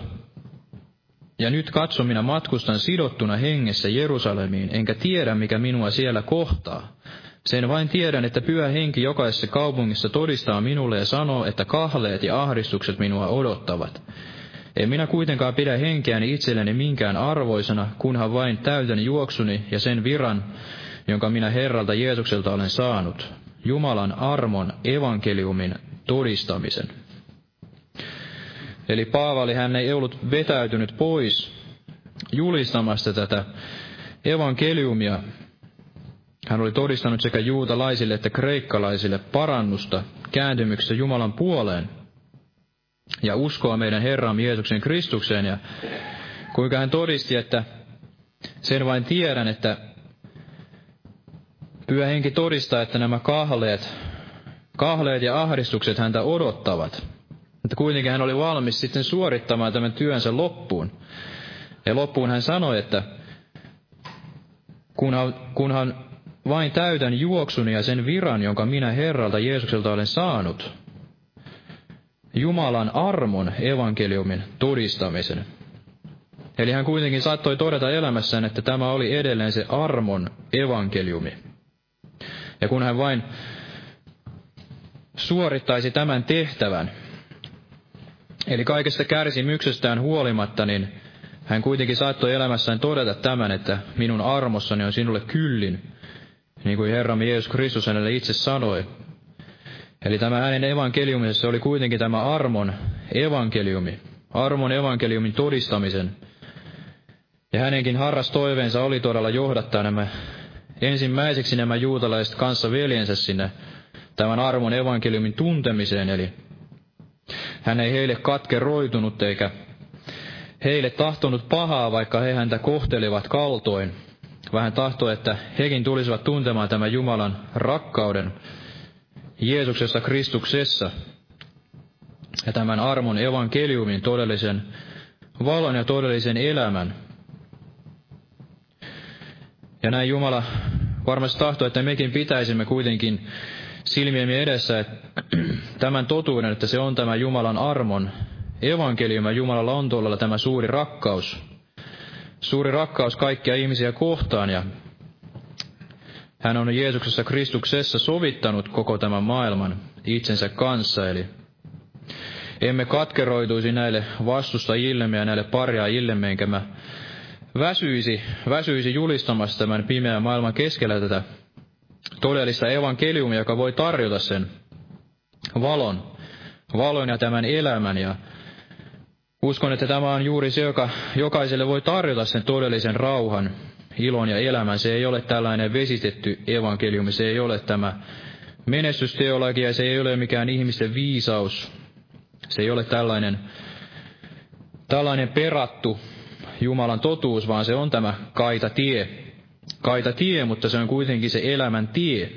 ja nyt katso, minä matkustan sidottuna hengessä Jerusalemiin, enkä tiedä, mikä minua siellä kohtaa. Sen vain tiedän, että pyhä henki jokaisessa kaupungissa todistaa minulle ja sanoo, että kahleet ja ahdistukset minua odottavat. En minä kuitenkaan pidä henkeäni itselleni minkään arvoisena, kunhan vain täytän juoksuni ja sen viran, jonka minä Herralta Jeesukselta olen saanut, Jumalan armon evankeliumin todistamisen. Eli Paavali, hän ei ollut vetäytynyt pois julistamasta tätä evankeliumia. Hän oli todistanut sekä juutalaisille että kreikkalaisille parannusta kääntymyksestä Jumalan puoleen ja uskoa meidän Herramme Jeesuksen Kristukseen. Ja kuinka hän todisti, että sen vain tiedän, että Pyhä Henki todistaa, että nämä kahleet, kahleet ja ahdistukset häntä odottavat. Mutta kuitenkin hän oli valmis sitten suorittamaan tämän työnsä loppuun. Ja loppuun hän sanoi, että kunhan, kunhan vain täytän juoksuni ja sen viran, jonka minä Herralta Jeesukselta olen saanut, Jumalan armon evankeliumin todistamisen. Eli hän kuitenkin saattoi todeta elämässään, että tämä oli edelleen se armon evankeliumi. Ja kun hän vain suorittaisi tämän tehtävän, eli kaikesta kärsimyksestään huolimatta, niin hän kuitenkin saattoi elämässään todeta tämän, että minun armossani on sinulle kyllin, niin kuin Herramme Jeesus Kristus hänelle itse sanoi. Eli tämä hänen evankeliumisessa oli kuitenkin tämä armon evankeliumi, armon evankeliumin todistamisen. Ja hänenkin harras toiveensa oli todella johdattaa nämä, ensimmäiseksi nämä juutalaiset kanssa veljensä sinne tämän armon evankeliumin tuntemiseen. Eli hän ei heille katkeroitunut eikä heille tahtonut pahaa, vaikka he häntä kohtelivat kaltoin. Vähän tahtoi, että hekin tulisivat tuntemaan tämän Jumalan rakkauden Jeesuksessa Kristuksessa ja tämän armon evankeliumin todellisen valon ja todellisen elämän. Ja näin Jumala varmasti tahtoo, että mekin pitäisimme kuitenkin silmiemme edessä tämän totuuden, että se on tämä Jumalan armon evankeliumi, ja Jumalalla on tuolla tämä suuri rakkaus. Suuri rakkaus kaikkia ihmisiä kohtaan, ja hän on Jeesuksessa Kristuksessa sovittanut koko tämän maailman itsensä kanssa, eli emme katkeroituisi näille vastustajillemme ja näille parjaajillemme, enkä mä väsyisi, väsyisi julistamassa tämän pimeän maailman keskellä tätä todellista evankeliumia, joka voi tarjota sen valon, valon ja tämän elämän. Ja uskon, että tämä on juuri se, joka jokaiselle voi tarjota sen todellisen rauhan, ilon ja elämän. Se ei ole tällainen vesitetty evankeliumi, se ei ole tämä menestysteologia, se ei ole mikään ihmisten viisaus. Se ei ole tällainen, tällainen perattu Jumalan totuus, vaan se on tämä kaita tie. Kaita tie, mutta se on kuitenkin se elämän tie.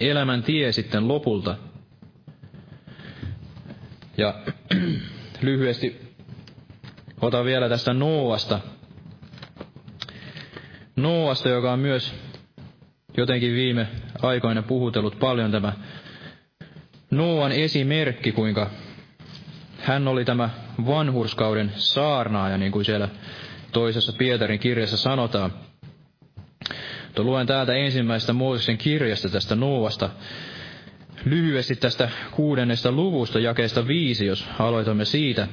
Elämän tie sitten lopulta. Ja lyhyesti otan vielä tästä Nooasta. Nooasta, joka on myös jotenkin viime aikoina puhutellut paljon tämä Nooan esimerkki, kuinka hän oli tämä vanhurskauden saarnaaja, niin kuin siellä toisessa Pietarin kirjassa sanotaan. Mutta luen täältä ensimmäisestä Mooseksen kirjasta tästä Nooasta, lyhyesti tästä kuudennesta luvusta, jakeesta viisi, jos aloitamme siitä.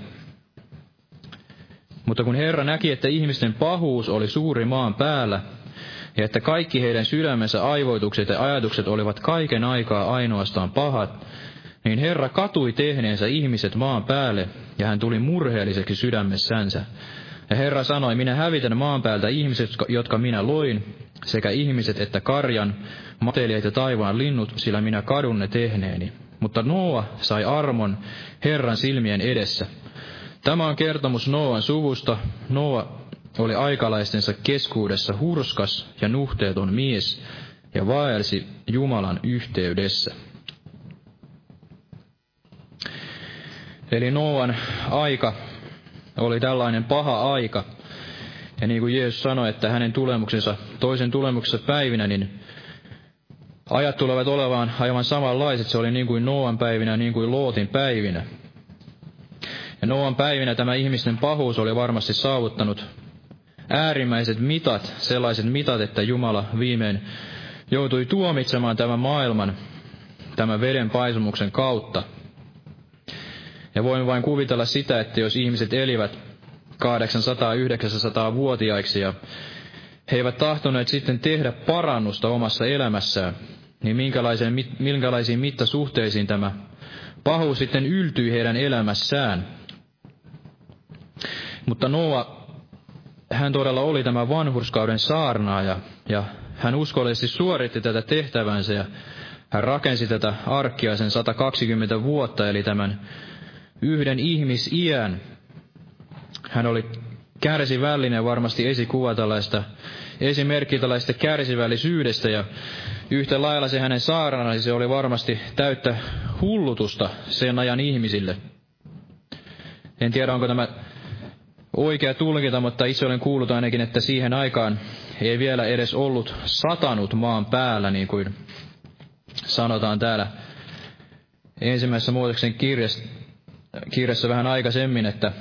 Mutta kun Herra näki, että ihmisten pahuus oli suuri maan päällä, ja että kaikki heidän sydämensä aivoitukset ja ajatukset olivat kaiken aikaa ainoastaan pahat, niin Herra katui tehneensä ihmiset maan päälle, ja hän tuli murheelliseksi sydämessänsä. Ja Herra sanoi, minä hävitän maan päältä ihmiset, jotka minä loin, sekä ihmiset että karjan, matelijat ja taivaan linnut, sillä minä kadun ne tehneeni. Mutta Nooa sai armon Herran silmien edessä. Tämä on kertomus Nooan suvusta. Nooa oli aikalaistensa keskuudessa hurskas ja nuhteeton mies, ja vaelsi Jumalan yhteydessä. Eli Nooan aika oli tällainen paha aika. Ja niin kuin Jeesus sanoi, että hänen tulemuksensa, toisen tulemuksensa päivinä, niin ajat tulevat olemaan aivan samanlaiset. Se oli niin kuin Nooan päivinä, niin kuin Lootin päivinä. Ja Nooan päivinä tämä ihmisten pahuus oli varmasti saavuttanut äärimmäiset mitat, sellaiset mitat, että Jumala viimein joutui tuomitsemaan tämän maailman tämän veden paisumuksen kautta. Ja voin vain kuvitella sitä, että jos ihmiset elivät kahdeksansataa-yhdeksänsataavuotiaiksi ja he eivät tahtoneet sitten tehdä parannusta omassa elämässään, niin minkälaisiin mittasuhteisiin tämä pahuus sitten yltyi heidän elämässään. Mutta Nooa, hän todella oli tämä vanhurskauden saarnaaja, ja hän uskollisesti suoritti tätä tehtävänsä, ja hän rakensi tätä arkkia sen sata kaksikymmentä vuotta, eli tämän yhden ihmisiän. Hän oli kärsivällinen, varmasti esikuva tällaista, esimerkki tällaista kärsivällisyydestä, ja yhtä lailla se hänen saarnansa, se oli varmasti täyttä hullutusta sen ajan ihmisille. En tiedä, onko tämä oikea tulkinta, mutta itse olen kuullut ainakin, että siihen aikaan ei vielä edes ollut satanut maan päällä, niin kuin sanotaan täällä ensimmäisessä Mooseksen kirjassa, kirjassa vähän aikaisemmin, että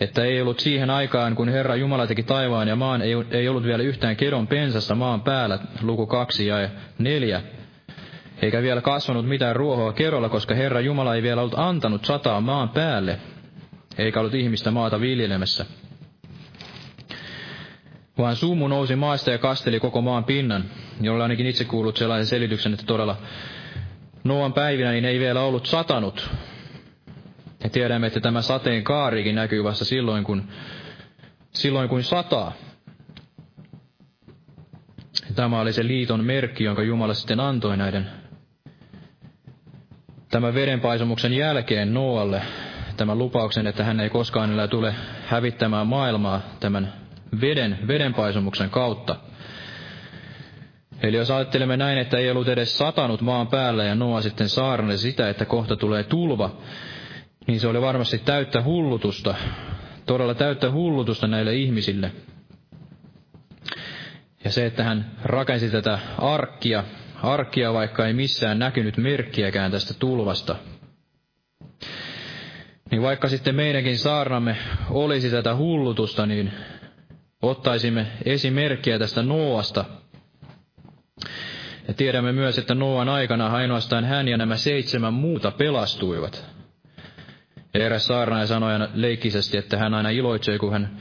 Että ei ollut siihen aikaan, kun Herra Jumala teki taivaan ja maan, ei ollut vielä yhtään kedon pensasta maan päällä, luku kaksi ja neljä. Eikä vielä kasvanut mitään ruohoa kerolla, koska Herra Jumala ei vielä ollut antanut sataa maan päälle, eikä ollut ihmistä maata viljelemässä. Vaan sumu nousi maasta ja kasteli koko maan pinnan, jolla ainakin itse kuullut sellaisen selityksen, että todella Nooan päivinä niin ei vielä ollut satanut. Ja tiedämme, että tämä sateen kaarikin näkyy vasta silloin, kun, silloin, kun sataa. Tämä oli se liiton merkki, jonka Jumala sitten antoi näiden tämän vedenpaisumuksen jälkeen Nooalle. Tämän lupauksen, että hän ei koskaan enää tule hävittämään maailmaa tämän veden, vedenpaisumuksen kautta. Eli jos ajattelemme näin, että ei ollut edes satanut maan päällä ja Nooa sitten saarnasi sitä, että kohta tulee tulva, niin se oli varmasti täyttä hullutusta, todella täyttä hullutusta näille ihmisille. Ja se, että hän rakensi tätä arkkia, arkkia vaikka ei missään näkynyt merkkiäkään tästä tulvasta. Niin vaikka sitten meidänkin saarnamme olisi tätä hullutusta, niin ottaisimme esimerkkiä tästä Nooasta. Ja tiedämme myös, että Nooan aikana ainoastaan hän ja nämä seitsemän muuta pelastuivat. Eräs saarnaaja sanoi leikkisesti, että hän aina iloitsee, kun hän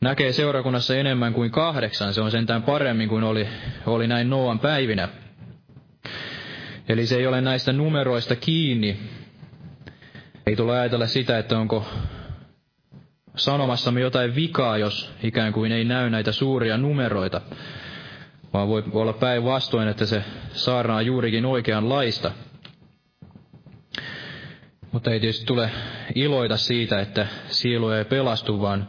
näkee seurakunnassa enemmän kuin kahdeksan. Se on sentään paremmin kuin oli, oli näin Nooan päivinä. Eli se ei ole näistä numeroista kiinni. Ei tule ajatella sitä, että onko sanomassamme jotain vikaa, jos ikään kuin ei näy näitä suuria numeroita. Vaan voi olla päinvastoin, että se saarnaa juurikin oikeanlaista. Mutta ei tietysti tule iloita siitä, että sielu ei pelastu, vaan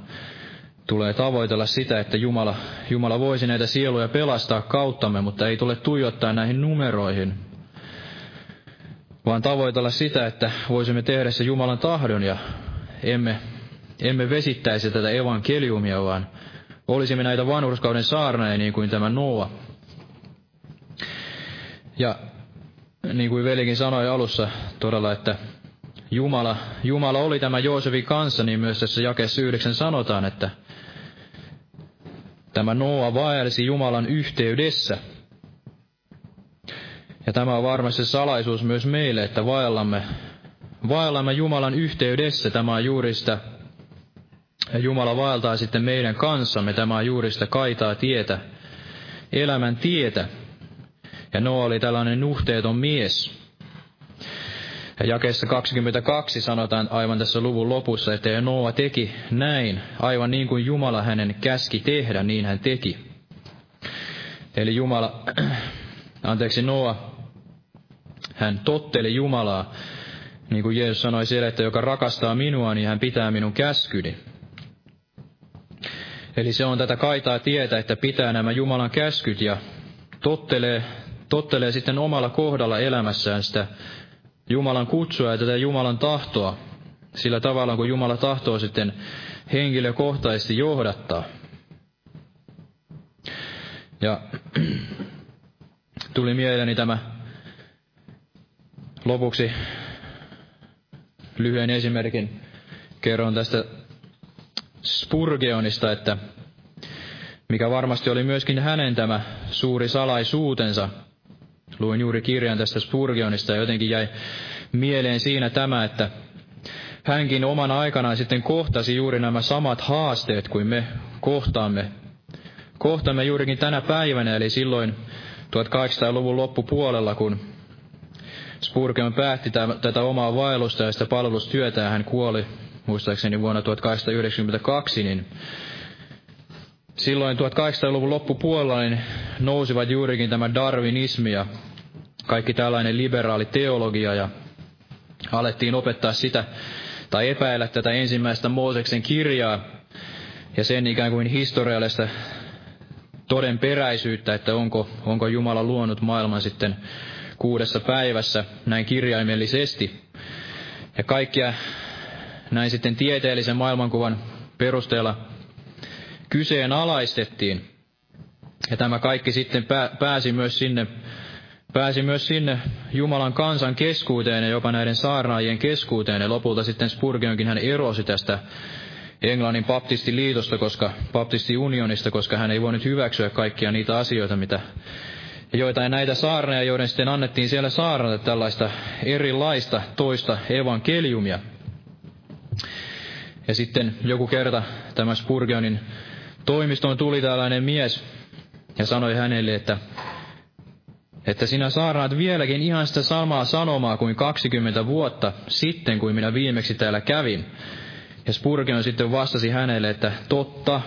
tulee tavoitella sitä, että Jumala, Jumala voisi näitä sieluja pelastaa kauttamme, mutta ei tule tuijottaa näihin numeroihin, vaan tavoitella sitä, että voisimme tehdä se Jumalan tahdon ja emme, emme vesittäisi tätä evankeliumia, vaan olisimme näitä vanhurskauden saarnaajia niin kuin tämä Nooa. Ja niin kuin velikin sanoi alussa todella, että Jumala, Jumala oli tämä Joosefin kanssa, niin myös tässä jakeessa yhdeksän sanotaan, että tämä Nooa vaelsi Jumalan yhteydessä. Ja tämä on varmasti salaisuus myös meille, että vaellamme, vaellamme Jumalan yhteydessä. Tämä on juuri sitä, Jumala vaeltaa sitten meidän kanssamme. Tämä on juuri sitä kaitaa tietä, elämän tietä. Ja Nooa oli tällainen nuhteeton mies. Ja jakeessa kaksikymmentäkaksi sanotaan aivan tässä luvun lopussa, että Nooa teki näin, aivan niin kuin Jumala hänen käski tehdä, niin hän teki. Eli Jumala, anteeksi Nooa, hän totteli Jumalaa, niin kuin Jeesus sanoi siellä, että joka rakastaa minua, niin hän pitää minun käskyni. Eli se on tätä kaitaa tietä, että pitää nämä Jumalan käskyt ja tottelee, tottelee sitten omalla kohdalla elämässään sitä Jumalan kutsua ja tätä Jumalan tahtoa, sillä tavalla kun Jumala tahtoo sitten henkilökohtaisesti johdattaa. Ja tuli mieleeni tämä lopuksi lyhyen esimerkin. Kerron tästä Spurgeonista, että mikä varmasti oli myöskin hänen tämä suuri salaisuutensa. Luin juuri kirjan tästä Spurgeonista ja jotenkin jäi mieleen siinä tämä, että hänkin oman aikanaan sitten kohtasi juuri nämä samat haasteet kuin me kohtaamme. Kohtaamme juurikin tänä päivänä, eli silloin tuhatkahdeksansataaluvun loppupuolella, kun Spurgeon päätti tämän, tätä omaa vaellusta ja sitä palvelustyötään, hän kuoli muistaakseni vuonna tuhatkahdeksansataayhdeksänkymmentäkaksi, niin silloin tuhatkahdeksansataaluvun loppupuolella niin nousivat juurikin tämä darwinismi ja kaikki tällainen liberaali teologia ja alettiin opettaa sitä tai epäillä tätä ensimmäistä Mooseksen kirjaa ja sen ikään kuin historiallista todenperäisyyttä, että onko, onko Jumala luonut maailman sitten kuudessa päivässä näin kirjaimellisesti. Ja kaikkia näin sitten tieteellisen maailmankuvan perusteella kyseenalaistettiin. Ja tämä kaikki sitten pääsi myös sinne, pääsi myös sinne Jumalan kansan keskuuteen ja jopa näiden saarnaajien keskuuteen. Ja lopulta sitten Spurgeonkin hän erosi tästä Englannin baptistiliitosta, koska baptistiunionista, koska hän ei voinut hyväksyä kaikkia niitä asioita, mitä joitain näitä saarnaajia, joiden sitten annettiin siellä saarnata tällaista erilaista toista evankeliumia. Ja sitten joku kerta tämä Spurgeonin toimistoon tuli tällainen mies ja sanoi hänelle, että, että sinä saarnaat vieläkin ihan sitä samaa sanomaa kuin kaksikymmentä vuotta sitten, kuin minä viimeksi täällä kävin. Ja Spurgeon sitten vastasi hänelle, että totta,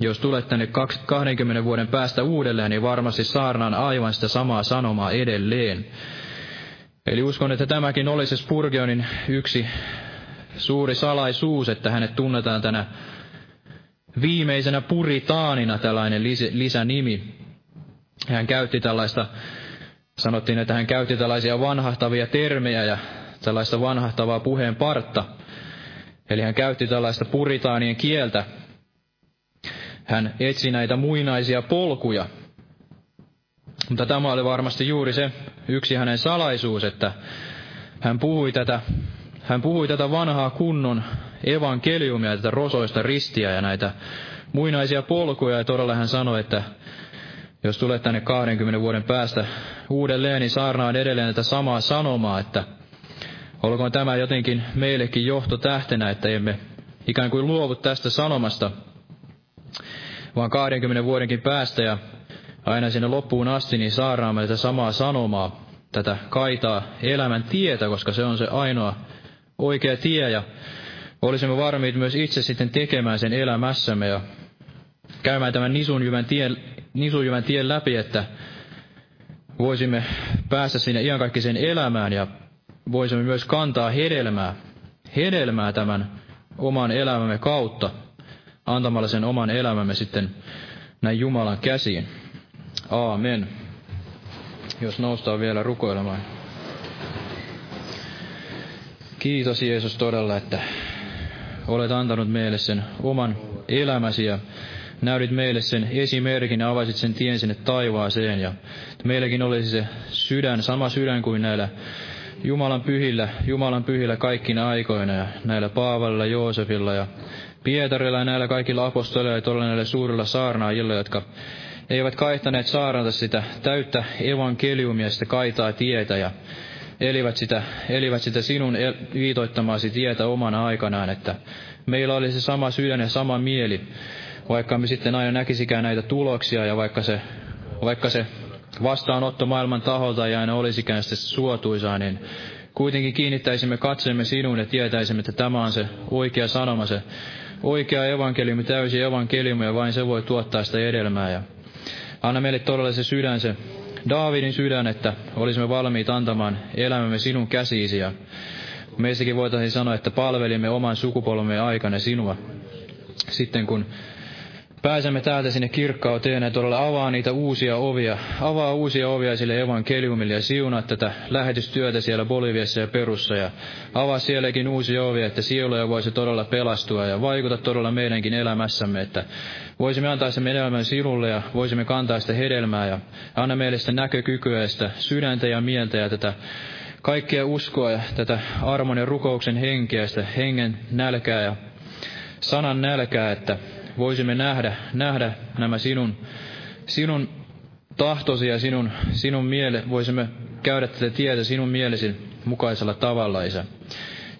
jos tulet tänne kahdenkymmenen vuoden päästä uudelleen, niin varmasti saarnaan aivan sitä samaa sanomaa edelleen. Eli uskon, että tämäkin oli se Spurgeonin yksi suuri salaisuus, että hänet tunnetaan tänä viimeisenä puritaanina, tällainen lisänimi. Hän käytti tällaista, sanottiin, että hän käytti tällaisia vanhahtavia termejä ja tällaista vanhahtavaa puheen partta. Eli hän käytti tällaista puritaanien kieltä. Hän etsi näitä muinaisia polkuja. Mutta tämä oli varmasti juuri se yksi hänen salaisuus, että hän puhui tätä, hän puhui tätä vanhaa kunnon evankeliumia, tätä rosoista ristiä ja näitä muinaisia polkuja. Ja todella hän sanoi, että jos tulet tänne kahdenkymmenen vuoden päästä uudelleen, niin saarnaat edelleen tätä samaa sanomaa, että olkoon tämä jotenkin meillekin johtotähtenä, että emme ikään kuin luovu tästä sanomasta, vaan kahdenkymmenen vuodenkin päästä ja aina sinne loppuun asti niin saarnaamme tätä samaa sanomaa, tätä kaitaa elämän tietä, koska se on se ainoa oikea tie ja olisimme varmiit myös itse sitten tekemään sen elämässämme ja käymään tämän nisunjyvän tien, nisunjyvän tien läpi, että voisimme päästä sinne iankaikkiseen elämään ja voisimme myös kantaa hedelmää, hedelmää tämän oman elämämme kautta, antamalla sen oman elämämme sitten näin Jumalan käsiin. Aamen. Jos noustaan vielä rukoilemaan. Kiitos Jeesus todella, että olet antanut meille sen oman elämäsi ja näytit meille sen esimerkin ja avasit sen tien sinne taivaaseen. Ja meilläkin olisi se sydän, sama sydän kuin näillä Jumalan pyhillä, Jumalan pyhillä kaikkina aikoina, ja näillä Paavalilla, Joosefilla ja Pietarilla ja näillä kaikilla apostoleilla ja todella näillä suurilla saarnaajilla, jotka eivät kaihtaneet saarnata sitä täyttä evankeliumia, sitä kaitaa tietä, ja elivät sitä, elivät sitä sinun el- viitoittamaasi tietä omana aikanaan, että meillä oli se sama sydän ja sama mieli, vaikka me sitten aina näkisikään näitä tuloksia, ja vaikka se, vaikka se vastaanotto maailman taholta ei aina olisikään sitten suotuisaa, niin kuitenkin kiinnittäisimme katseemme sinuun ja tietäisimme, että tämä on se oikea sanoma, se oikea evankeliumi, täysi evankeliumi, ja vain se voi tuottaa sitä edelmää. Ja anna meille todella se sydän, se Daavidin sydän, että olisimme valmiit antamaan elämämme sinun käsiisi, ja meistäkin voitaisiin sanoa, että palvelimme oman sukupolvemme aikana sinua. Sitten kun pääsemme täältä sinne kirkkauteen, ja todella avaa niitä uusia ovia, avaa uusia ovia sille evankeliumille, ja siunaa tätä lähetystyötä siellä Boliviassa ja Perussa, ja avaa sielläkin uusia ovia, että sieluja voisi todella pelastua, ja vaikuta todella meidänkin elämässämme, että voisimme antaa sen elämän sinulle, ja voisimme kantaa sitä hedelmää, ja anna meille sitä näkökykyä, ja sitä sydäntä ja mieltä, ja tätä kaikkea uskoa, ja tätä armon ja rukouksen henkeä, sitä hengen nälkää, ja sanan nälkää, että voisimme nähdä, nähdä nämä sinun, sinun tahtosi ja sinun, sinun miele, voisimme käydä tätä tietä sinun mielesi mukaisella tavalla, Isä,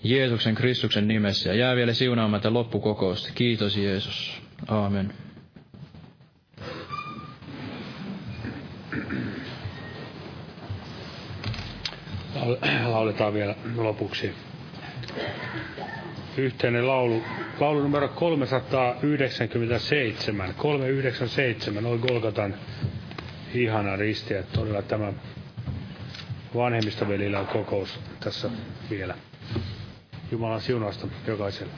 Jeesuksen Kristuksen nimessä. Ja jää vielä siunaamaan tätä loppukokousta. Kiitos Jeesus. Aamen. Lauletaan vielä lopuksi yhteinen laulu, laulu numero kolmesataayhdeksänkymmentäseitsemän, kolmesataayhdeksänkymmentäseitsemän, oi Golgatan ihana risti, ja todella tämä vanhemmistovelillä on kokous tässä vielä. Jumalan siunausta jokaiselle.